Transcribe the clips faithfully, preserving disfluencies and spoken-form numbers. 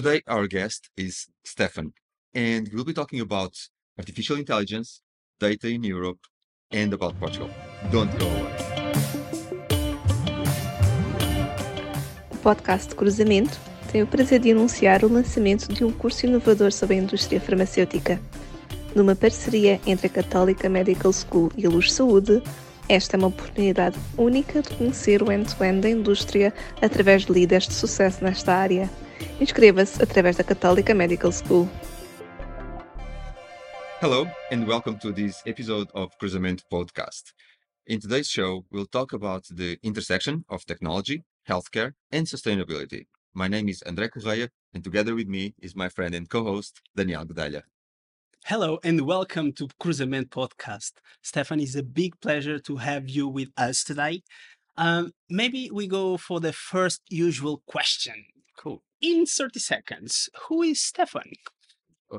Today, our guest is Stefan, and we'll be talking about artificial intelligence, data in Europe, and about Portugal. Don't go away. O podcast Cruzamento tem o prazer de anunciar o lançamento de um curso inovador sobre a indústria farmacêutica. Numa parceria entre a Católica Medical School e a Luz Saúde, esta é uma oportunidade única de conhecer o end-to-end da indústria através de líderes de sucesso nesta área. Inscreva-se através da Católica Medical School. Hello and welcome to this episode of Cruzamento Podcast. In today's show, we'll talk about the intersection of technology, healthcare and sustainability. My name is André Correia, and together with me is my friend and co-host, Daniel Guedelha. Hello and welcome to Cruzamento Podcast. Stefan, it's a big pleasure to have you with us today. Um, maybe we go for the first usual question. Cool. In thirty seconds, who is Stefan? Oh,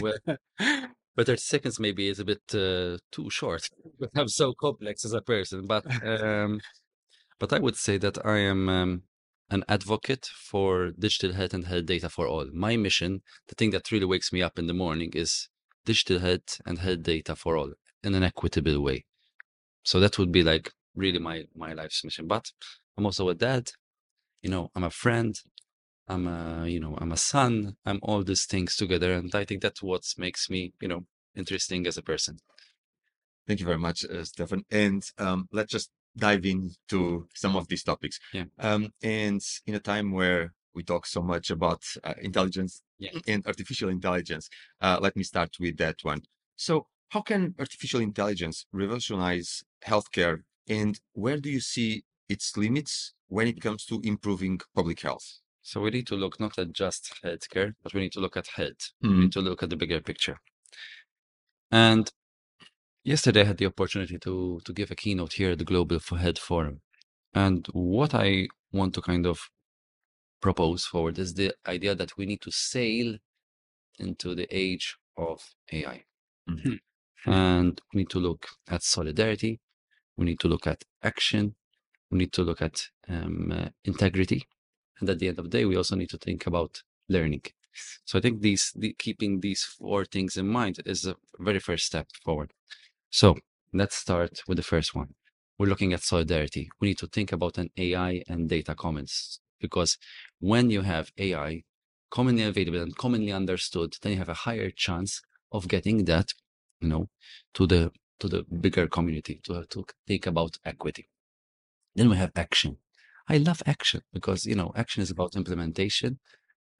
well, but thirty seconds maybe is a bit uh, too short. I'm so complex as a person, but um, but I would say that I am um, an advocate for digital health and health data for all. My mission, the thing that really wakes me up in the morning, is digital health and health data for all in an equitable way. So that would be like really my, my life's mission. But I'm also a dad, you know, I'm a friend. I'm a, you know, I'm a son, I'm all these things together. And I think that's what makes me, you know, interesting as a person. Thank you very much, uh, Stefan. And um, let's just dive into some of these topics. Yeah. Um, and in a time where we talk so much about uh, intelligence yeah. and artificial intelligence, uh, let me start with that one. So how can artificial intelligence revolutionize healthcare? And where do you see its limits when it comes to improving public health? So we need to look not at just healthcare, but we need to look at health. Mm-hmm. We need to look at the bigger picture. And yesterday I had the opportunity to to give a keynote here at the Global Health Forum. And what I want to kind of propose forward is the idea that we need to sail into the age of A I. Mm-hmm. And we need to look at solidarity. We need to look at action. We need to look at um, uh, integrity. And at the end of the day, we also need to think about learning. So I think these the, keeping these four things in mind is a very first step forward. So let's start with the first one. We're looking at solidarity. We need to think about an A I and data commons, because when you have A I commonly available and commonly understood, then you have a higher chance of getting that, you know, to the to the bigger community, to, to think about equity. Then we have action. I love action because, you know, action is about implementation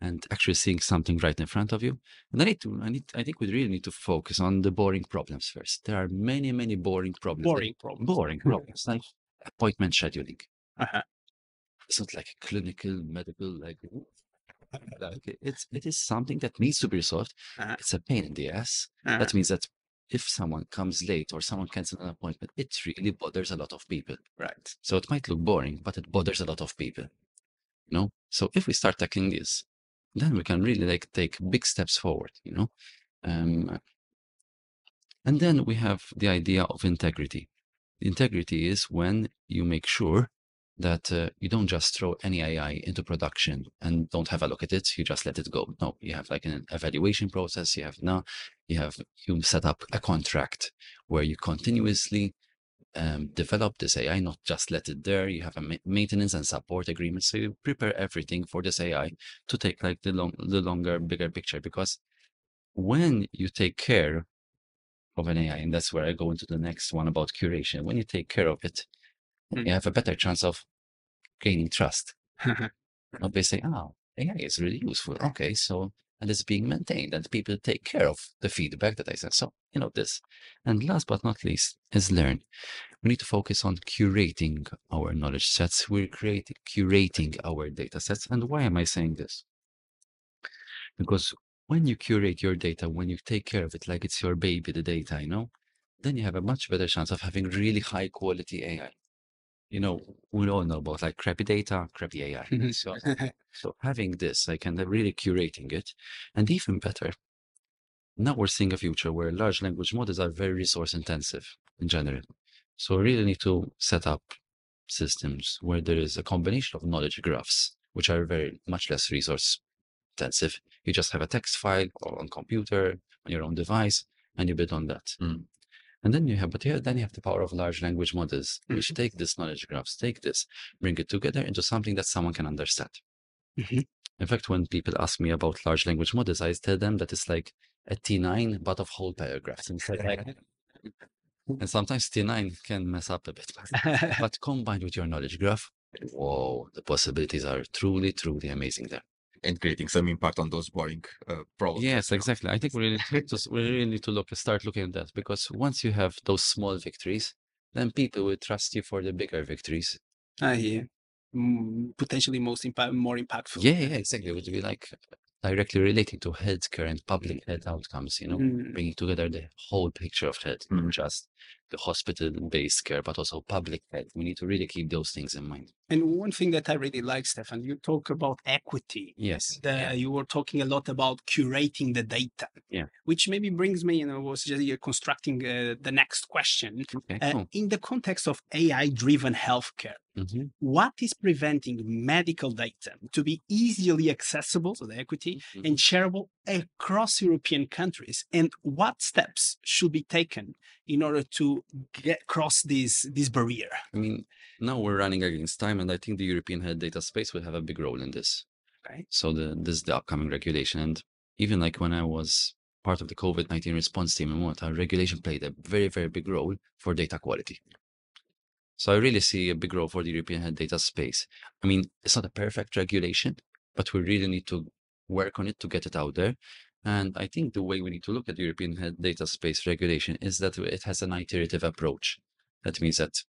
and actually seeing something right in front of you. And I need to, I need, I think we really need to focus on the boring problems first. There are many, many boring problems. Boring that, problems. Boring problems, like appointment scheduling. Uh-huh. It's not like a clinical, medical, like, like it's, it is something that needs to be resolved. Uh-huh. It's a pain in the ass. Uh-huh. That means that if someone comes late or someone cancels an appointment, it really bothers a lot of people. Right. So it might look boring, but it bothers a lot of people. You know? So if we start tackling this, then we can really like take big steps forward, you know? Um, and then we have the idea of integrity. Integrity is when you make sure that uh, you don't just throw any A I into production and don't have a look at it. You just let it go. No, you have like an evaluation process. You have now, you have, you set up a contract where you continuously um, develop this A I, not just let it there. You have a ma- maintenance and support agreement. So you prepare everything for this A I to take like the long, the longer, bigger picture, because when you take care of an A I, and that's where I go into the next one about curation. When you take care of it, you have a better chance of gaining trust. Now they say, oh, A I is really useful. Okay, so, and it's being maintained and people take care of the feedback that I send. So, you know, this. And last but not least is learn. We need to focus on curating our knowledge sets. We're creating, curating our data sets. And why am I saying this? Because when you curate your data, when you take care of it like it's your baby, the data, you know, then you have a much better chance of having really high quality A I. You know, we all know about like crappy data, crappy A I. So, so having this, like, and really curating it, and even better, now we're seeing a future where large language models are very resource intensive in general. So we really need to set up systems where there is a combination of knowledge graphs, which are very much less resource intensive. You just have a text file or on computer, on your own device, and you build on that. Mm. And then you have, but here, then you have the power of large language models, mm-hmm. which take this knowledge graphs, take this, bring it together into something that someone can understand. Mm-hmm. In fact, when people ask me about large language models, I tell them that it's like a T nine, but of whole paragraphs. And, like, and sometimes T nine can mess up a bit, but, but combined with your knowledge graph, whoa, the possibilities are truly, truly amazing there. And creating some impact on those boring uh, problems. Yes, exactly. I think we really need to, we really need to look, start looking at that, because once you have those small victories, then people will trust you for the bigger victories. I hear. Potentially most impact, more impactful. Yeah, yeah, exactly. It would be like directly relating to healthcare and public mm. health outcomes, you know, mm. bringing together the whole picture of health, mm. not just the hospital-based care, but also public health. We need to really keep those things in mind. And one thing that I really like, Stefan, you talk about equity. Yes. The, yeah. You were talking a lot about curating the data, yeah. which maybe brings me, you know, was just constructing uh, the next question. Okay, cool. uh, in the context of A I-driven healthcare, mm-hmm. what is preventing medical data to be easily accessible, so the equity, mm-hmm. and shareable across European countries? And what steps should be taken in order to get across this, this barrier? I mean, now we're running against time, and I think the European health data space will have a big role in this. Right. So the, this is the upcoming regulation. And even like when I was part of the COVID nineteen response team in Malta, regulation played a very, very big role for data quality. So I really see a big role for the European health data space. I mean, it's not a perfect regulation, but we really need to work on it to get it out there. And I think the way we need to look at the European health data space regulation is that it has an iterative approach. That means that,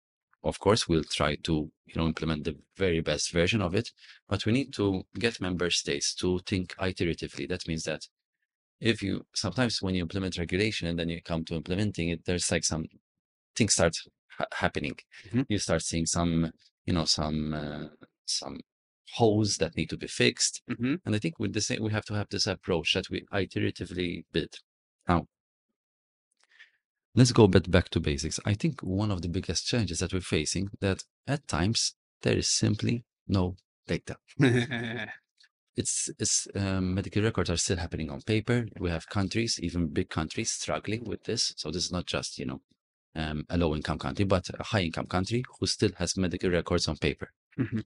of course, we'll try to, you know, implement the very best version of it, but we need to get member states to think iteratively. That means that if you, sometimes when you implement regulation and then you come to implementing it, there's like some things start ha- happening. Mm-hmm. You start seeing some, you know, some, uh, some, holes that need to be fixed, mm-hmm. and I think with the same we have to have this approach that we iteratively build. Now, let's go a bit back to basics. I think one of the biggest challenges that we're facing that at times there is simply no data. it's it's um, medical records are still happening on paper. We have countries, even big countries, struggling with this. So this is not just you know um, a low-income country, but a high-income country who still has medical records on paper. Mm-hmm.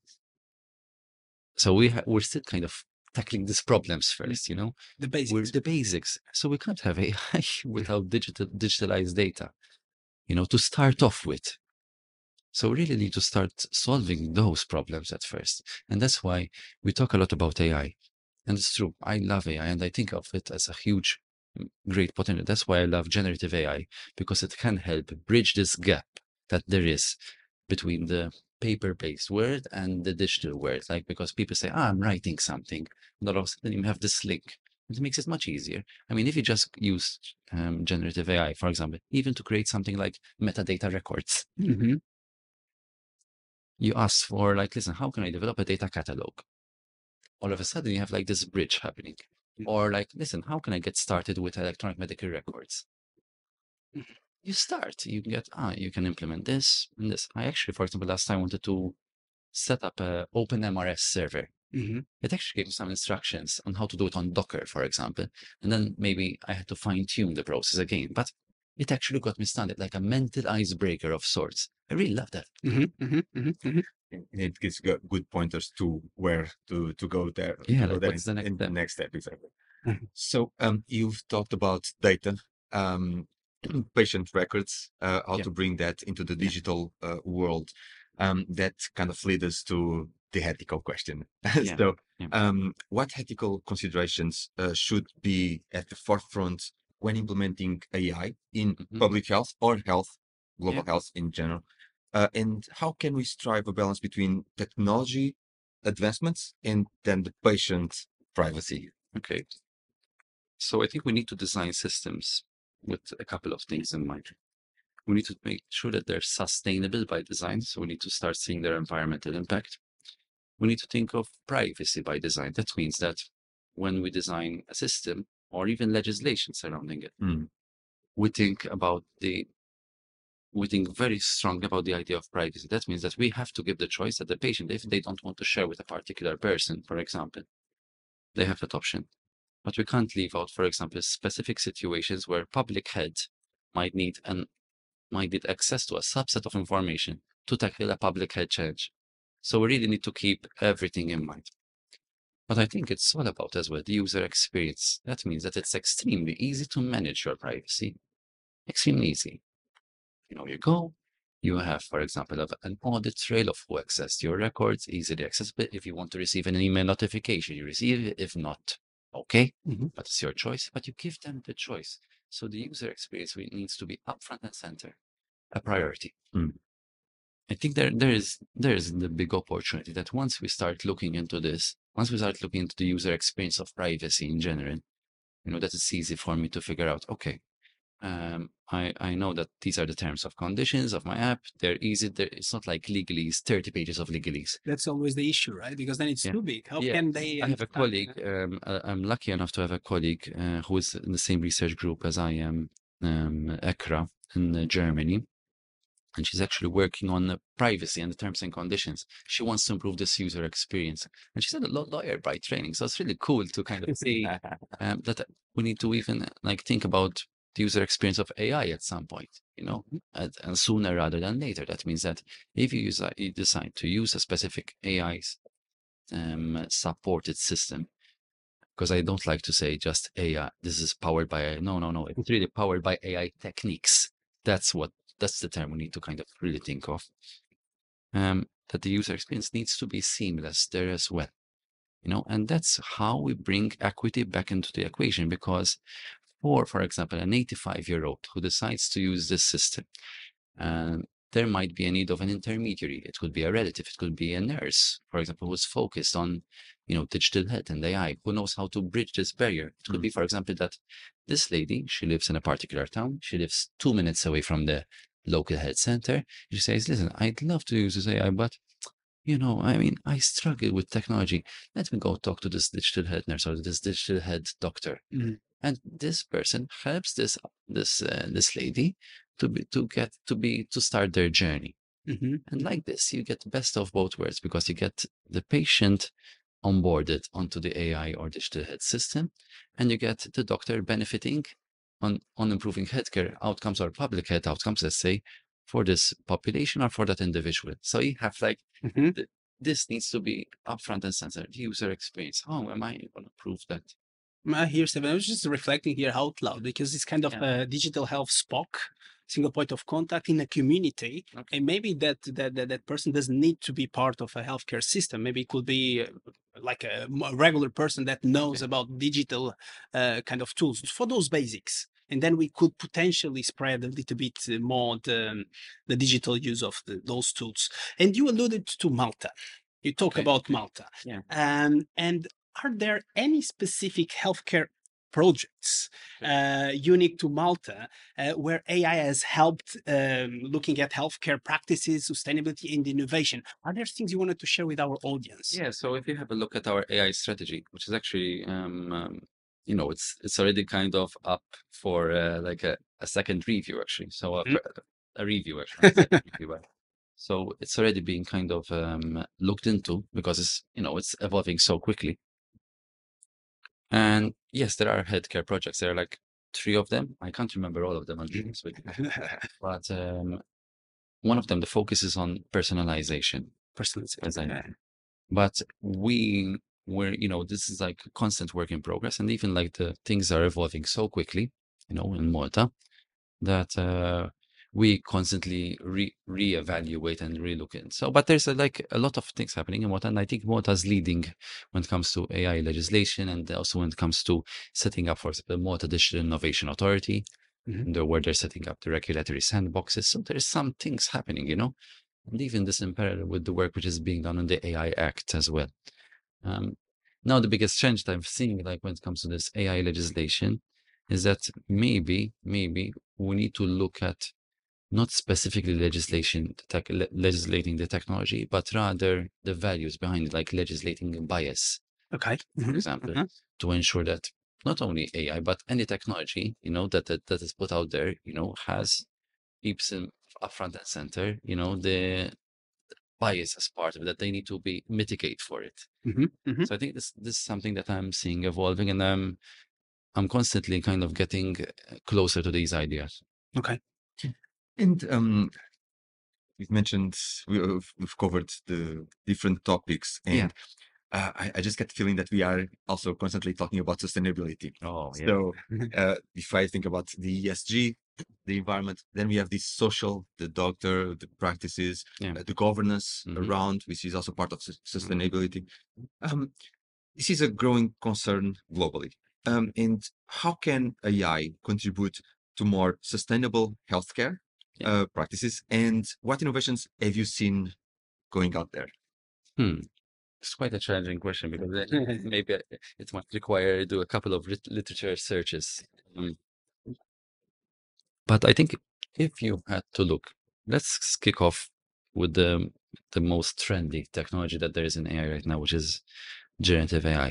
So we ha- we're still kind of tackling these problems first, you know, the basics. We're the basics. So we can't have A I without digital digitalized data, you know, to start off with. So we really need to start solving those problems at first. And that's why we talk a lot about A I. And it's true. I love A I and I think of it as a huge, great potential. That's why I love generative A I, because it can help bridge this gap that there is between the paper-based world and the digital world, like because people say, ah, I'm writing something, and all of a sudden you have this link. It makes it much easier. I mean, if you just use um, generative A I, for example, even to create something like metadata records, mm-hmm. you ask for like, listen, how can I develop a data catalog? All of a sudden you have like this bridge happening. Mm-hmm. Or like, listen, how can I get started with electronic medical records? Mm-hmm. You start, you get, ah, you can implement this and this. I actually, for example, last time wanted to set up an OpenMRS server. Mm-hmm. It actually gave me some instructions on how to do it on Docker, for example. And then maybe I had to fine tune the process again, but it actually got me started, like a mental icebreaker of sorts. I really love that. Mm-hmm, mm-hmm, mm-hmm, mm-hmm. It gives good pointers to where to, to go there. Yeah, like go there what's in, the, next in the next step, exactly. Mm-hmm. So um, you've talked about data. Um, patient records, uh, how yeah. to bring that into the digital yeah. uh, world. Um, that kind of leads us to the ethical question. yeah. So yeah. Um, what ethical considerations uh, should be at the forefront when implementing A I in mm-hmm. public health or health, global yeah. health in general? Uh, and how can we strive a balance between technology advancements and then the patient privacy? Okay. So I think we need to design systems with a couple of things in mind. We need to make sure that they're sustainable by design. So we need to start seeing their environmental impact. We need to think of privacy by design. That means that when we design a system or even legislation surrounding it, mm. we think about the, we think very strongly about the idea of privacy. That means that we have to give the choice that the patient, if they don't want to share with a particular person, for example, they have that option. But we can't leave out, for example, specific situations where public health might need an might need access to a subset of information to tackle a public health challenge. So we really need to keep everything in mind. But I think it's all about as well the user experience. That means that it's extremely easy to manage your privacy. Extremely easy. You know, you go, you have, for example, an audit trail of who accessed your records, easily accessible. If you want to receive an email notification, you receive it. If not, okay, mm-hmm. but it's your choice. But you give them the choice. So the user experience needs to be upfront and center, a priority. Mm. I think there there is there is the big opportunity that once we start looking into this, once we start looking into the user experience of privacy in general, you know, that it's easy for me to figure out, okay, um, I, I know that these are the terms of conditions of my app. They're easy. They're, it's not like legalese, thirty pages of legalese. That's always the issue, right? Because then it's yeah. too big. How yeah. can they... I have a colleague, um, I'm lucky enough to have a colleague uh, who is in the same research group as I am, um, E C R A in Germany. And she's actually working on the privacy and the terms and conditions. She wants to improve this user experience. And she's a lawyer by training. So it's really cool to kind of see um, that we need to even like think about the user experience of A I at some point, you know, and, and sooner rather than later. That means that if you, use, you decide to use a specific A I um, supported system, because I don't like to say just A I, this is powered by A I. No, no, no. It's really powered by A I techniques. That's what That's the term we need to kind of really think of. Um, that the user experience needs to be seamless there as well, you know, and that's how we bring equity back into the equation. Because for, for example, an eighty-five-year-old who decides to use this system, um, there might be a need of an intermediary. It could be a relative. It could be a nurse, for example, who's focused on, you know, digital health and A I, who knows how to bridge this barrier. It could mm-hmm. be, for example, that this lady, she lives in a particular town. She lives two minutes away from the local health center. She says, listen, I'd love to use this A I, but, you know, I mean, I struggle with technology. Let me go talk to this digital health nurse or this digital health doctor. Mm-hmm. And this person helps this this uh, this lady to be to get to be to start their journey. Mm-hmm. And like this, you get the best of both worlds, because you get the patient onboarded onto the A I or digital health system, and you get the doctor benefiting on, on improving healthcare outcomes or public health outcomes, let's say, for this population or for that individual. So you have like, mm-hmm. th- this needs to be upfront and center, the user experience. How am I going to prove that? I hear Stefan. I was just reflecting here out loud, because it's kind of yeah. a digital health Spock, single point of contact in a community. Okay. And maybe that, that that that person doesn't need to be part of a healthcare system. Maybe it could be like a regular person that knows okay. about digital uh, kind of tools for those basics. And then we could potentially spread a little bit more the, the digital use of the, those tools. And you alluded to Malta. You talk okay. about Malta. Yeah. Um, and are there any specific healthcare projects uh, unique to Malta uh, where A I has helped um, looking at healthcare practices, sustainability, and innovation? Are there things you wanted to share with our audience? Yeah, so if you have a look at our A I strategy, which is actually, um, um, you know, it's it's already kind of up for uh, like a, a second review, actually. So a, mm-hmm. a review, actually. So it's already being kind of um, looked into, because it's, you know, it's evolving so quickly. And yes, there are healthcare projects. There are like three of them. I can't remember all of them, but um, one of them, the focus is on personalization. Personalization. But we were, you know, this is like constant work in progress, and even like the things are evolving so quickly, you know, in Malta, that uh, we constantly re reevaluate and relook in. So, but there's a, like a lot of things happening in Malta, and I think Malta's leading when it comes to A I legislation, and also when it comes to setting up for the Malta Digital Innovation Authority, mm-hmm. the, where they're setting up the regulatory sandboxes. So there's some things happening, you know, and even this in parallel with the work which is being done on the A I Act as well. Um, now the biggest change that I'm seeing, like when it comes to this A I legislation, is that maybe maybe we need to look at not specifically legislation, tech, le- legislating the technology, but rather the values behind it, like legislating bias. Okay. For mm-hmm. example, mm-hmm. to ensure that not only A I, but any technology, you know, that, that that is put out there, you know, has keeps in upfront and center, you know, the bias as part of it that they need to be mitigate for it. Mm-hmm. Mm-hmm. So I think this this is something that I'm seeing evolving, and I'm I'm constantly kind of getting closer to these ideas. Okay, and um, you've mentioned we've, we've covered the different topics, and yeah. uh, I, I just get the feeling that we are also constantly talking about sustainability. Oh, yeah. So uh, if I think about the E S G, the environment, then we have the social, the doctor, the practices, yeah. uh, the governance mm-hmm. around, which is also part of su- sustainability. Um, this is a growing concern globally. Um, and how can A I contribute to more sustainable healthcare yeah. uh, practices? And what innovations have you seen going out there? Hmm. It's quite a challenging question because maybe it might require do a couple of literature searches. Um, But I think if you had to look, let's kick off with the the most trendy technology that there is in A I right now, which is generative A I.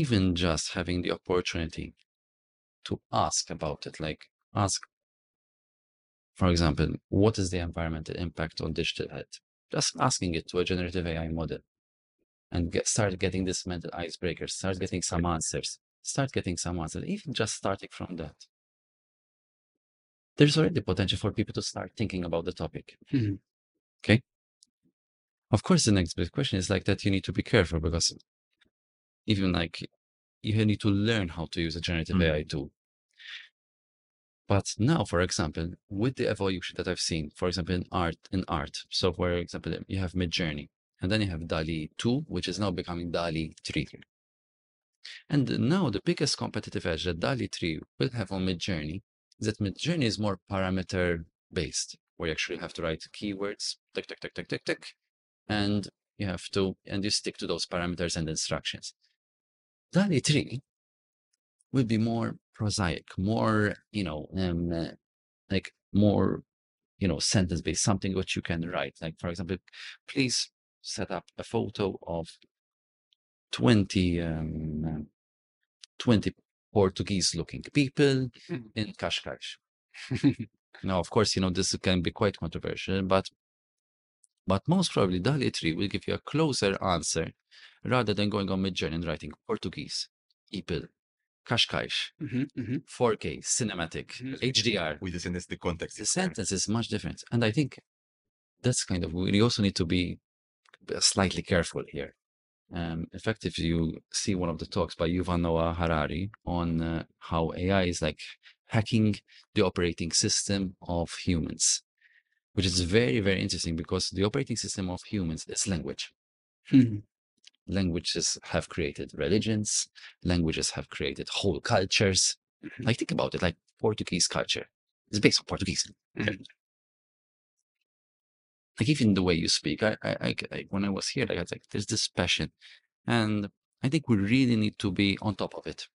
Even just having the opportunity to ask about it, like ask, for example, what is the environmental impact on digital health? Just asking it to a generative A I model and get, start getting this mental icebreaker, start getting some answers, start getting some answers, even just starting from that. There's already potential for people to start thinking about the topic. Mm-hmm. Okay. Of course, the next big question is like that you need to be careful because even like you need to learn how to use a generative mm-hmm. A I tool. But now, for example, with the evolution that I've seen, for example, in art, in art. So for example, you have Midjourney and then you have Dall-e two, which is now becoming Dall-e three. And now the biggest competitive edge that Dall-e three will have on Midjourney that Midjourney is more parameter based, where you actually have to write keywords, tick, tick, tick, tick, tick, tick, and you have to, and you stick to those parameters and instructions. Dall-e three will be more prosaic, more, you know, um, like more, you know, sentence based, something which you can write. Like, for example, please set up a photo of twenty, um, twenty Portuguese-looking people in Qashqai's. Now, of course, you know, this can be quite controversial, but but most probably Dall-e three will give you a closer answer rather than going on Midjourney and writing Portuguese, people, Qashqai's, mm-hmm, mm-hmm. four K, cinematic, mm-hmm. H D R. With the sentence, the context. The sentence is much different. And I think that's kind of, we also need to be slightly careful here. Um, in fact, if you see one of the talks by Yuval Noah Harari on uh, how A I is like hacking the operating system of humans, which is very, very interesting because the operating system of humans is language. Mm-hmm. Languages have created religions. Languages have created whole cultures. Mm-hmm. Like, think about it, like Portuguese culture. It's based on Portuguese. Mm-hmm. Like even the way you speak, I, I, I, when I was here, like I was like, there's this passion, and I think we really need to be on top of it.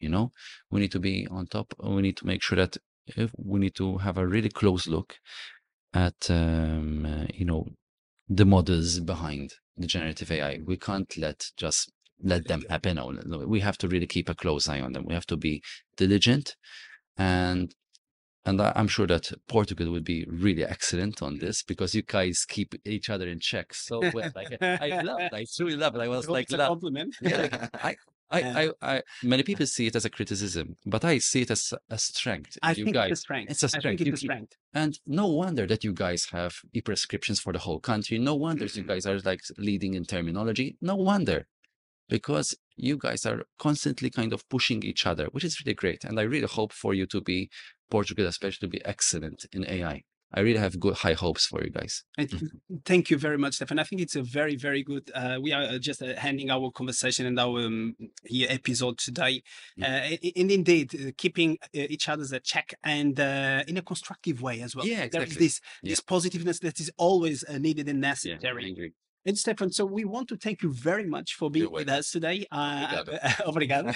You know, we need to be on top. We need to make sure that if we need to have a really close look at, um, uh, you know, the models behind the generative A I. We can't let just let them happen. We have to really keep a close eye on them. We have to be diligent, and. And I'm sure that Portugal would be really excellent on this because you guys keep each other in check so well. Like, I love it. I truly love it. I was I like, love. Compliment. Yeah, like, I, I, I, I, many people see it as a criticism, but I see it as a strength. I you think guys, it's a strength. It's a strength. I think it's you, a strength. And no wonder that you guys have e-prescriptions for the whole country. No wonder mm-hmm. you guys are like leading in terminology. No wonder. Because you guys are constantly kind of pushing each other, which is really great. And I really hope for you to be, Portugal especially, to be excellent in A I. I really have good high hopes for you guys. Thank you very much, Stefan. I think it's a very, very good. Uh, we are just uh, handing our conversation and our um, episode today. Mm-hmm. Uh, and indeed, uh, keeping uh, each other's a check and uh, in a constructive way as well. Yeah, exactly. There is this, yeah. this positiveness that is always uh, needed and necessary. Yeah, I agree. And Stefan, so we want to thank you very much for being with us today. Uh, obrigado.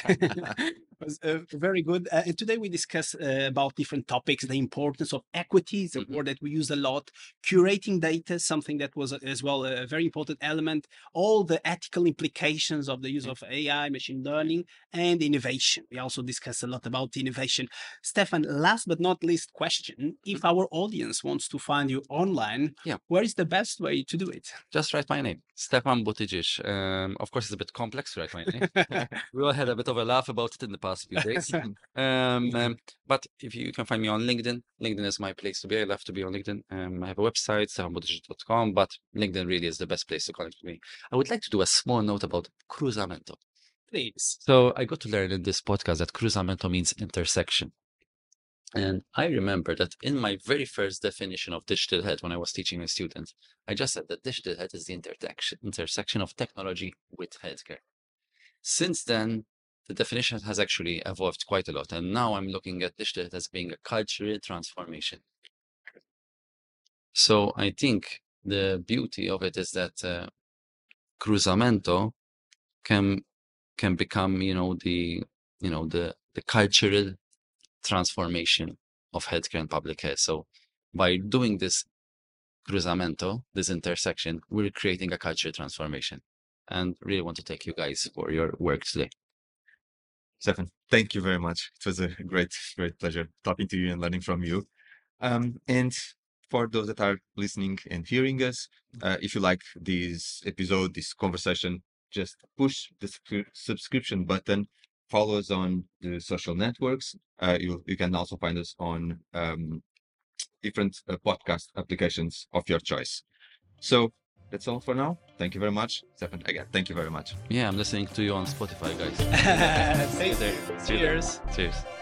was uh, very good. Uh, and today we discuss uh, about different topics, the importance of equity, it's a mm-hmm. word that we use a lot, curating data, something that was uh, as well a very important element, all the ethical implications of the use mm-hmm. of A I, machine learning, and innovation. We also discuss a lot about innovation. Stefan, last but not least question, if mm-hmm. our audience wants to find you online, yeah. where is the best way to do it? Just write my name, Stefan Buttigieg. Um, of course, it's a bit complex to write my name. We all had a bit of a laugh about it in the past few days. um, um, but if you, you can find me on LinkedIn, LinkedIn is my place to be. I love to be on LinkedIn. Um, I have a website, stefan buttigieg dot com, but LinkedIn really is the best place to connect with me. I would like to do a small note about Cruzamento. Please. So I got to learn in this podcast that Cruzamento means intersection. And I remember that in my very first definition of digital health, when I was teaching my students, I just said that digital health is the intersection intersection of technology with healthcare. Since then, the definition has actually evolved quite a lot. And now I'm looking at digital health as being a cultural transformation. So I think the beauty of it is that uh, Cruzamento can can become, you know, the you know the the cultural transformation of healthcare and public health. So by doing this cruzamento, this intersection, we're creating a cultural transformation. And really want to thank you guys for your work today. Stefan, thank you very much. It was a great, great pleasure talking to you and learning from you. Um, and for those that are listening and hearing us, uh, if you like this episode, this conversation, just push the su- subscription button. Follow us on the social networks. Uh, you, you can also find us on um, different uh, podcast applications of your choice. So that's all for now. Thank you very much. Stefan, again, thank you very much. Yeah, I'm listening to you on Spotify, guys. See you there. Cheers. Cheers. Cheers.